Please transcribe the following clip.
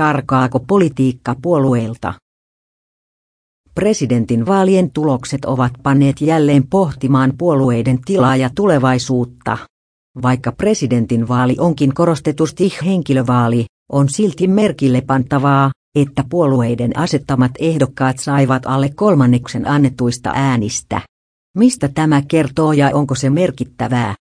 Karkaako politiikka puolueilta? Presidentin vaalien tulokset ovat panneet jälleen pohtimaan puolueiden tilaa ja tulevaisuutta. Vaikka presidentin vaali onkin korostetusti henkilövaali, on silti merkille pantavaa, että puolueiden asettamat ehdokkaat saivat alle kolmanneksen annetuista äänistä. Mistä tämä kertoo ja onko se merkittävää?